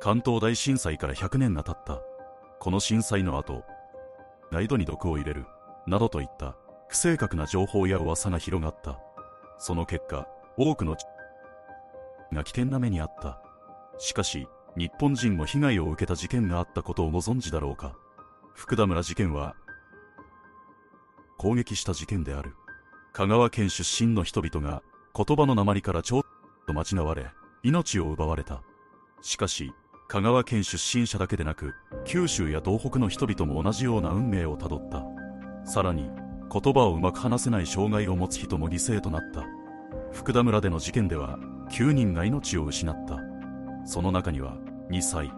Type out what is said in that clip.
関東大震災から100年が経った。この震災の後、内土に毒を入れる、などといった、不正確な情報や噂が広がった。その結果、多くのが危険な目にあった。しかし、日本人も被害を受けた事件があったことをご存知だろうか。福田村事件は、攻撃した事件である。香川県出身の人々が、言葉の訛りからちょっと間違われ、命を奪われた。しかし、香川県出身者だけでなく、九州や東北の人々も同じような運命をたどった。さらに、言葉をうまく話せない障害を持つ人も犠牲となった。福田村での事件では、9人が命を失った。その中には、2歳、